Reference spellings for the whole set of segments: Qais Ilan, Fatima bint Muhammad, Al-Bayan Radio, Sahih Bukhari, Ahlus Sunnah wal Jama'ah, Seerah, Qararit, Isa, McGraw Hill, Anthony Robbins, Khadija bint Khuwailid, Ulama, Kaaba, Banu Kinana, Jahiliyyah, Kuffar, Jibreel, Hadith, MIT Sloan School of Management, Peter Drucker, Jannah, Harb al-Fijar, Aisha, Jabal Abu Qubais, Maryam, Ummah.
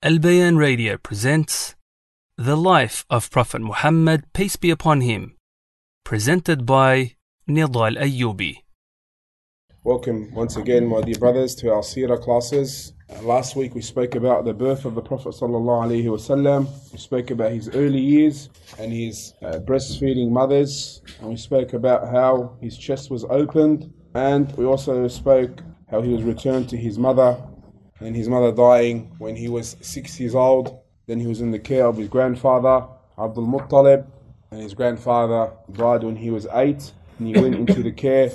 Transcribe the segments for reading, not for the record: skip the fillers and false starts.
Al-Bayan Radio presents The Life of Prophet Muhammad, Peace Be Upon Him, presented by Nidal Ayyubi. Welcome once again, my dear brothers, to our Seerah classes. Last week we spoke about the birth of the Prophet ﷺ. We spoke about his early years and his breastfeeding mothers. And we spoke about how his chest was opened. And we also spoke how he was returned to his mother, and his mother dying when he was 6 years old. Then he was in the care of his grandfather, Abdul Muttalib, and his grandfather died when he was 8, and he went into the care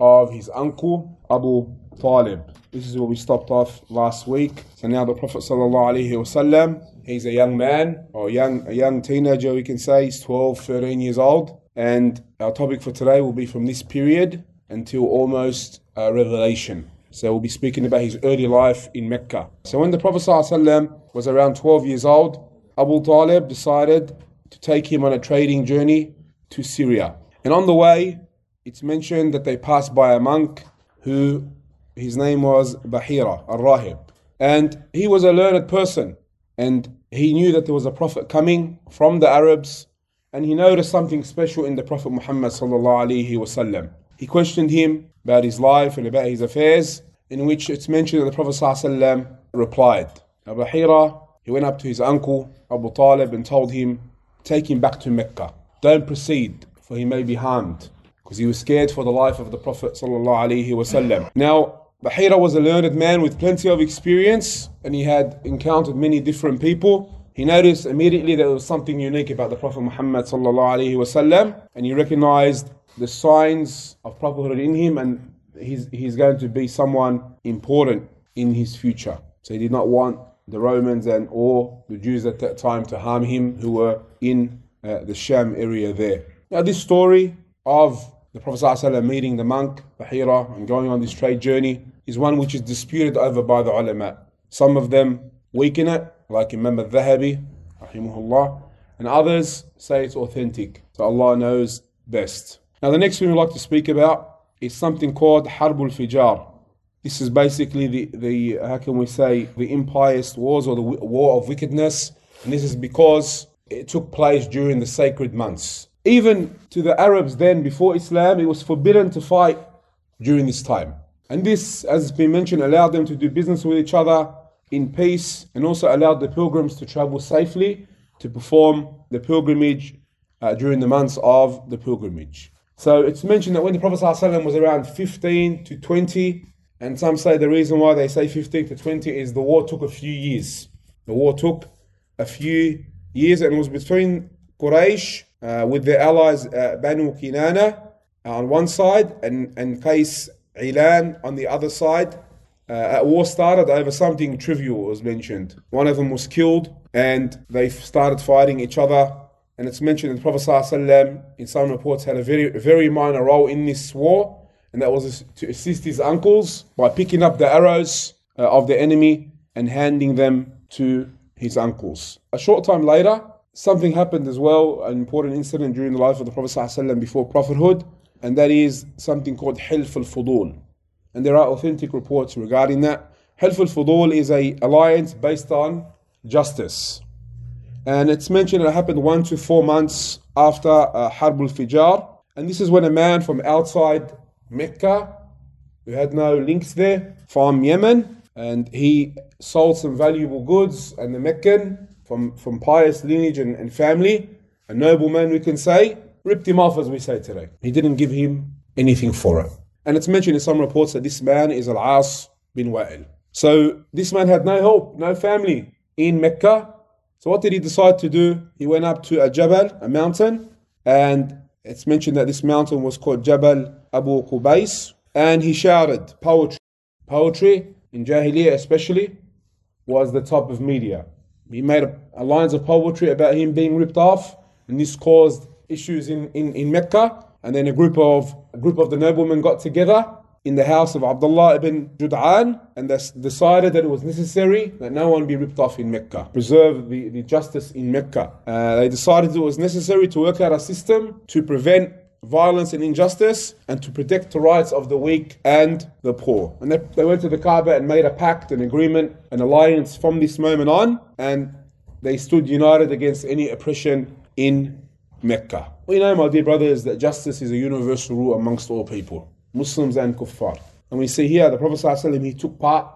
of his uncle, Abu Talib. This is where we stopped off last week. So now the Prophet ﷺ, he's a young man, or a young teenager we can say. He's 12, 13 years old. And our topic for today will be from this period until almost Revelation. So we'll be speaking about his early life in Mecca. So when the Prophet ﷺ was around 12 years old, Abu Talib decided to take him on a trading journey to Syria. And on the way, it's mentioned that they passed by a monk who, his name was Bahira Al-Rahib. And he was a learned person. And he knew that there was a prophet coming from the Arabs. And he noticed something special in the Prophet Muhammad ﷺ. He questioned him about his life and about his affairs, in which it's mentioned that the Prophet ﷺ replied. Abu Hira, he went up to his uncle, Abu Talib, and told him, take him back to Mecca. Don't proceed, for he may be harmed. Because he was scared for the life of the Prophet ﷺ. Now, Bahira was a learned man with plenty of experience, and he had encountered many different people. He noticed immediately that there was something unique about the Prophet Muhammad ﷺ, and he recognized the signs of prophethood in him, and he's going to be someone important in his future. So he did not want the Romans and or the Jews at that time to harm him, who were in the Sham area there. Now this story of the Prophet ﷺ meeting the monk Bahira and going on this trade journey is one which is disputed over by the ulama. Some of them weaken it, like Imam al-Dhahabi, rahimahullah, and others say it's authentic. So Allah knows best. Now the next thing we'd like to speak about is something called Harb al-Fijar. This is basically the how can we say, the impious wars, or the war of wickedness. And this is because it took place during the sacred months. Even to the Arabs then, before Islam, it was forbidden to fight during this time. And this, as has been mentioned, allowed them to do business with each other in peace, and also allowed the pilgrims to travel safely to perform the pilgrimage during the months of the pilgrimage. So it's mentioned that when the Prophet ﷺ was around 15 to 20, and some say the reason why they say 15 to 20 is the war took a few years. The war took a few years, and it was between Quraysh with their allies Banu Kinana on one side and Qais Ilan on the other side. A war started over something trivial, was mentioned. One of them was killed, and they started fighting each other. And it's mentioned that the Prophet ﷺ, in some reports, had a very minor role in this war. And that was to assist his uncles by picking up the arrows of the enemy and handing them to his uncles. A short time later, something happened as well, an important incident during the life of the Prophet ﷺ before prophethood. And that is something called Hilf al-Fudul. And there are authentic reports regarding that. Hilf al-Fudul is an alliance based on justice. And it's mentioned that it happened 1 to 4 months after Harb al-Fijar. And this is when a man from outside Mecca, who had no links there, from Yemen, and he sold some valuable goods. And the Meccan, from pious lineage and family, a nobleman we can say, ripped him off, as we say today. He didn't give him anything for it. And it's mentioned in some reports that this man is Al-As bin Wa'il. So this man had no help, no family in Mecca. So what did he decide to do? He went up to a Jabal, a mountain, and it's mentioned that this mountain was called Jabal Abu Qubais, and he shouted poetry. Poetry, in Jahiliyyah especially, was the top of media. He made a lines of poetry about him being ripped off, and this caused issues in Mecca. And then a group of the noblemen got together in the house of Abdullah ibn Jud'an, and they decided that it was necessary that no one be ripped off in Mecca, preserve the justice in Mecca. They decided it was necessary to work out a system to prevent violence and injustice, and to protect the rights of the weak and the poor. And they went to the Kaaba and made a pact, an agreement, an alliance from this moment on, and they stood united against any oppression in Mecca. We know, my dear brothers, that justice is a universal rule amongst all people, Muslims and Kuffar. And we see here the Prophet ﷺ, he took part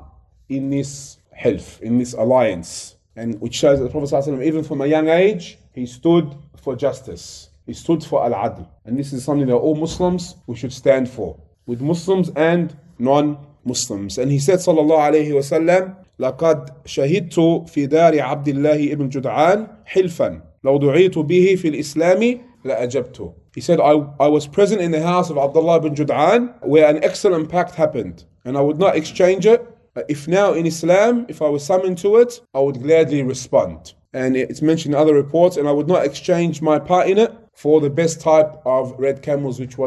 in this hilf, in this alliance, and which shows that the Prophet ﷺ, even from a young age, he stood for justice. He stood for al-adl. And this is something that all Muslims, we should stand for, with Muslims and non-Muslims. And he said, sallallahu alayhi wa sallam, لَقَدْ شَهِدْتُ فِي دَارِ عَبْدِ اللَّهِ إِبْنِ جُدْعَانِ حِلْفًا لَوْ دُعِيتُ بِهِ فِي الْإِسْلَامِ لَأَجَبْتُ. He said, I was present in the house of Abdullah ibn Jud'an where an excellent pact happened, and I would not exchange it. If now in Islam, if I was summoned to it, I would gladly respond. And it's mentioned in other reports, and I would not exchange my part in it for the best type of red camels, which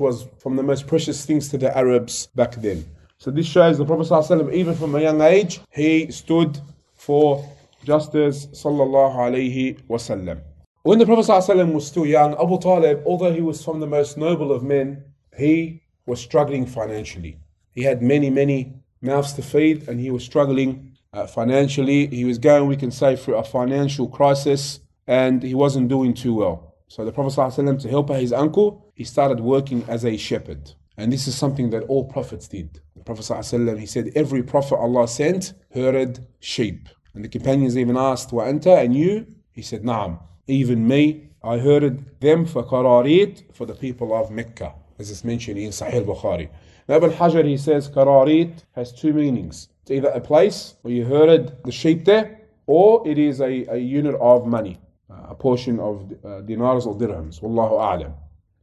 was from the most precious things to the Arabs back then. So this shows the Prophet ﷺ, even from a young age, he stood for justice, sallallahu alayhi wasallam. When the Prophet ﷺ was still young, Abu Talib, although he was from the most noble of men, he was struggling financially. He had many mouths to feed, and he was struggling financially. He was going, we can say, through a financial crisis, and he wasn't doing too well. So the Prophet ﷺ, to help his uncle, he started working as a shepherd. And this is something that all prophets did. The Prophet ﷺ, he said, every prophet Allah sent herded sheep. And the companions even asked, Wa anta, and you? He said, Naam, even me. I herded them for qararit, for the people of Mecca, as it's mentioned in Sahih Bukhari. Now Ibn Hajar, he says, qararit has two meanings. It's either a place where you herded the sheep there, or it is a unit of money, a portion of dinars or dirhams. Wallahu a'lam.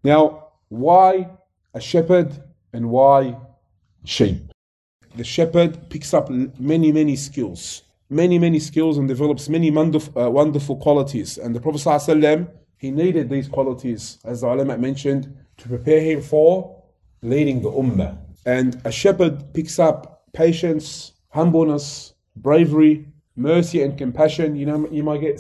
Now, why a shepherd and why sheep? The shepherd picks up many skills. Many skills, and develops many wonderful qualities. And the Prophet ﷺ, he needed these qualities, as the ulama mentioned, to prepare him for leading the ummah. And a shepherd picks up patience, humbleness, bravery, mercy and compassion. You know, you might get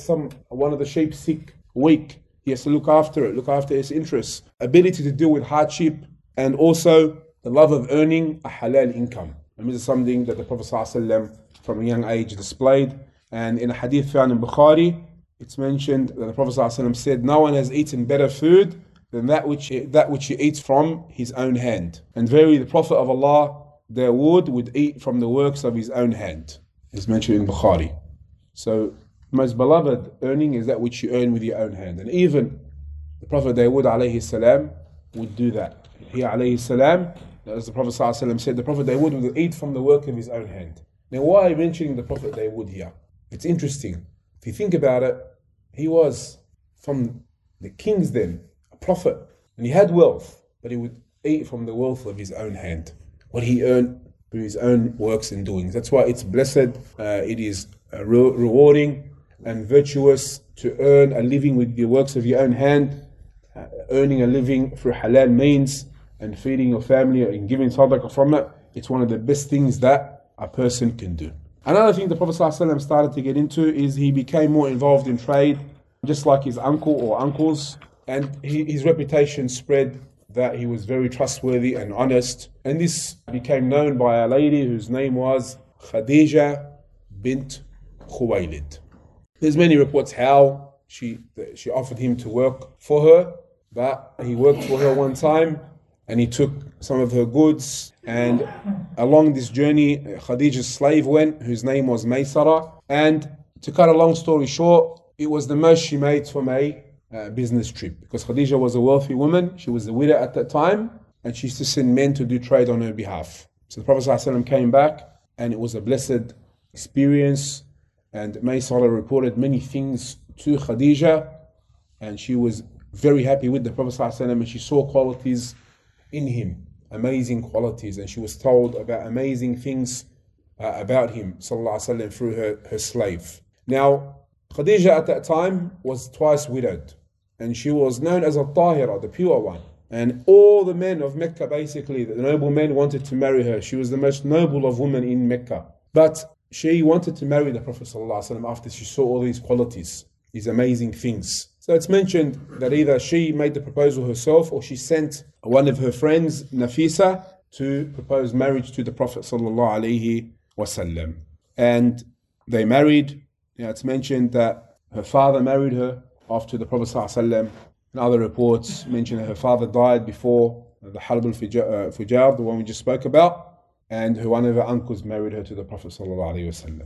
one of the sheep sick, weak. He has to look after it, look after its interests. Ability to deal with hardship, and also the love of earning a halal income. And this is something that the Prophet ﷺ from a young age displayed. And in a hadith found in Bukhari, it's mentioned that the Prophet ﷺ said, no one has eaten better food than that which he eats from his own hand. And verily the Prophet of Allah, Dawood, would eat from the works of his own hand. Is mentioned in Bukhari. So, most beloved earning is that which you earn with your own hand. And even the Prophet Dawood alayhi salam would do that. He alayhi salam, as the Prophet sallallahu alayhi wa sallam said, the Prophet Dawood would eat from the work of his own hand. Now, why are you mentioning the Prophet Dawood here? It's interesting. If you think about it, he was from the kings then, a prophet. And he had wealth, but he would eat from the wealth of his own hand. What he earned through his own works and doings. That's why it's blessed, it is rewarding and virtuous to earn a living with the works of your own hand, earning a living through halal means and feeding your family and giving sadaqah from it. It's one of the best things that a person can do. Another thing the Prophet ﷺ started to get into is he became more involved in trade, just like his uncle or uncles, and his reputation spread that he was very trustworthy and honest. And this became known by a lady whose name was Khadija bint Khuwailid. There's many reports how she offered him to work for her, but he worked for her one time and he took some of her goods. And along this journey, Khadija's slave went, whose name was Maysara. And to cut a long story short, it was the most she made from a business trip, because Khadija was a wealthy woman. She was a widow at that time, and she used to send men to do trade on her behalf. So the Prophet ﷺ came back, and it was a blessed experience. And Maysara reported many things to Khadija, and she was very happy with the Prophet ﷺ, and she saw qualities in him, amazing qualities, and she was told about amazing things about him ﷺ through her slave. Now, Khadija at that time was twice widowed. And she was known as Al-Tahira, the pure one. And all the men of Mecca, basically, the noble men, wanted to marry her. She was the most noble of women in Mecca. But she wanted to marry the Prophet ﷺ after she saw all these qualities. these amazing things. So it's mentioned that either she made the proposal herself or she sent one of her friends, Nafisa, to propose marriage to the Prophet ﷺ. And they married. It's mentioned that her father married her after the Prophet ﷺ. And other reports mention that her father died before the Harb al-Fijar, the one we just spoke about, and one of her uncles married her to the Prophet ﷺ.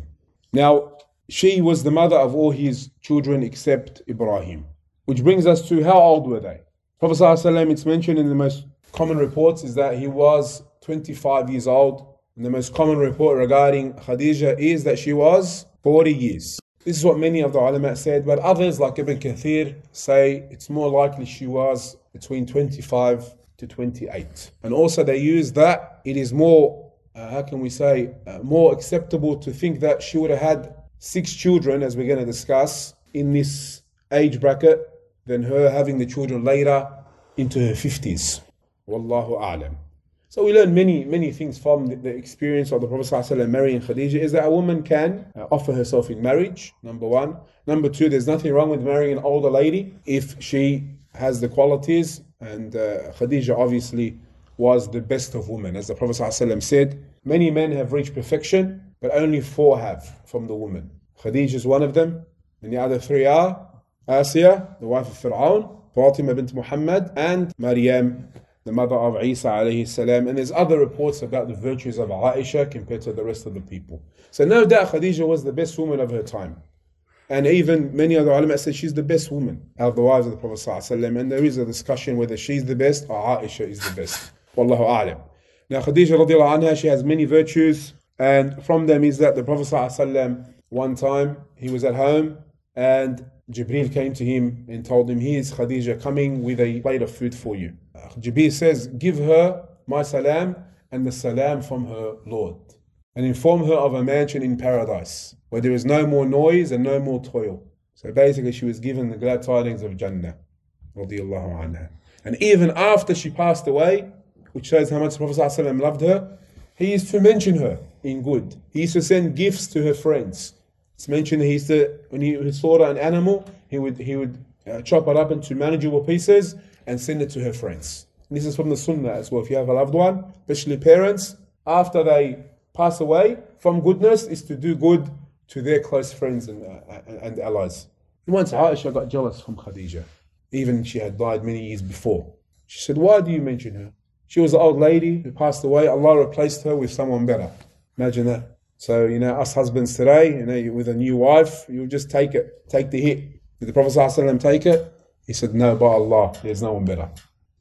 Now, she was the mother of all his children except Ibrahim. Which brings us to how old were they? Prophet ﷺ, it's mentioned in the most common reports is that he was 25 years old. And the most common report regarding Khadija is that she was 40 years. This is what many of the ulama said, but others like Ibn Kathir say it's more likely she was between 25 to 28. And also they use that it is more, more acceptable to think that she would have had 6 children, as we're going to discuss, in this age bracket than her having the children later into her 50s. Wallahu a'lam. So we learn many things from the experience of the Prophet ﷺ marrying Khadija is that a woman can offer herself in marriage, number one. Number two, there's nothing wrong with marrying an older lady if she has the qualities. And Khadija obviously was the best of women. As the Prophet ﷺ said, many men have reached perfection, but only 4 have from the woman. Khadija is one of them, and the other 3 are Asiya, the wife of Fir'aun, Fatima bint Muhammad, and Maryam, the mother of Isa alayhi salam. And there's other reports about the virtues of Aisha compared to the rest of the people. So no doubt Khadija was the best woman of her time. And even many of the ulama said she's the best woman out of the wives of the Prophet ﷺ. And there is a discussion whether she's the best or Aisha is the best. Wallahu a'lam. Now Khadija radiallahu anha, she has many virtues. And from them is that the Prophet ﷺ, one time he was at home and Jibreel came to him and told him, "Here is Khadija coming with a plate of food for you." Jibreel says, "Give her my salam and the salam from her Lord, and inform her of a mansion in paradise where there is no more noise and no more toil." So basically she was given the glad tidings of Jannah, radiallahu anha. And even after she passed away, which shows how much the Prophet ﷺ loved her, he used to mention her in good. He used to send gifts to her friends. It's mentioned he used to, when he slaughtered an animal, he would chop it up into manageable pieces and send it to her friends. And this is from the Sunnah as well. If you have a loved one, especially parents, after they pass away, from goodness is to do good to their close friends and allies. And once Aisha got jealous from Khadija, even she had died many years before. She said, "Why do you mention her? She was an old lady who passed away. Allah replaced her with someone better." Imagine that. So, us husbands today, with a new wife, you'll just take it, take the hit. Did the Prophet ﷺ take it? He said, "No, by Allah, there's no one better."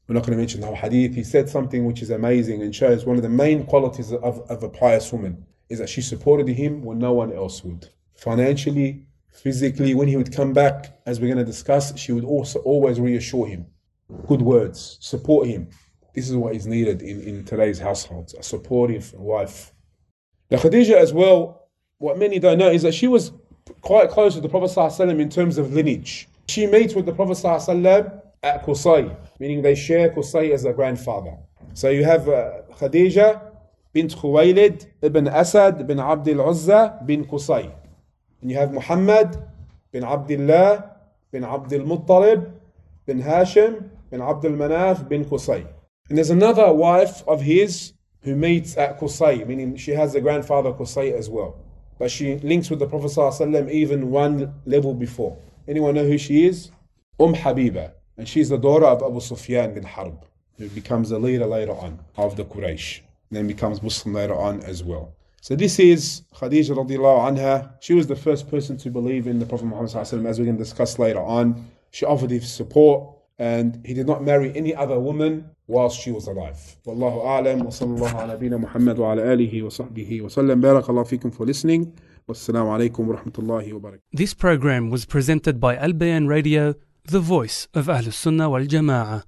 We're not going to mention the whole hadith. He said something which is amazing and shows one of the main qualities of a pious woman is that she supported him when no one else would. Financially, physically, when he would come back, as we're going to discuss, she would also always reassure him. Good words, support him. This is what is needed in today's households, a supportive wife. Now Khadija as well, what many don't know is that she was quite close to the Prophet ﷺ in terms of lineage. She meets with the Prophet ﷺ at Qusay, meaning they share Qusay as their grandfather. So you have Khadija bint Khuwailid, ibn Asad, bin Abdul Uzza, bin Qusay. And you have Muhammad, bin Abdullah, bin Abdul Muttalib, bin Hashim, bin Abdul Manaf, bin Qusay. And there's another wife of his who meets at Qusay, meaning she has a grandfather Qusay as well. But she links with the Prophet ﷺ even one level before. Anyone know who she is? Habiba. And she's the daughter of Abu Sufyan bin Harb, who becomes the leader later on of the Quraysh. Then becomes Muslim later on as well. So this is Khadija radiallahu anha. She was the first person to believe in the Prophet Muhammad ﷺ, as we can discuss later on. She offered his support. And he did not marry any other woman whilst she was alive. Wallahu a'lam, wa sallallahu ala nabina Muhammad wa ala alihi wa sahbihi wa sallam. Barakallahu feekum for listening. Wassalamu alaikum wa rahmatullahi wa barakatuh. This program was presented by Al-Bayan Radio, the voice of Ahlus Sunnah wal Jama'ah.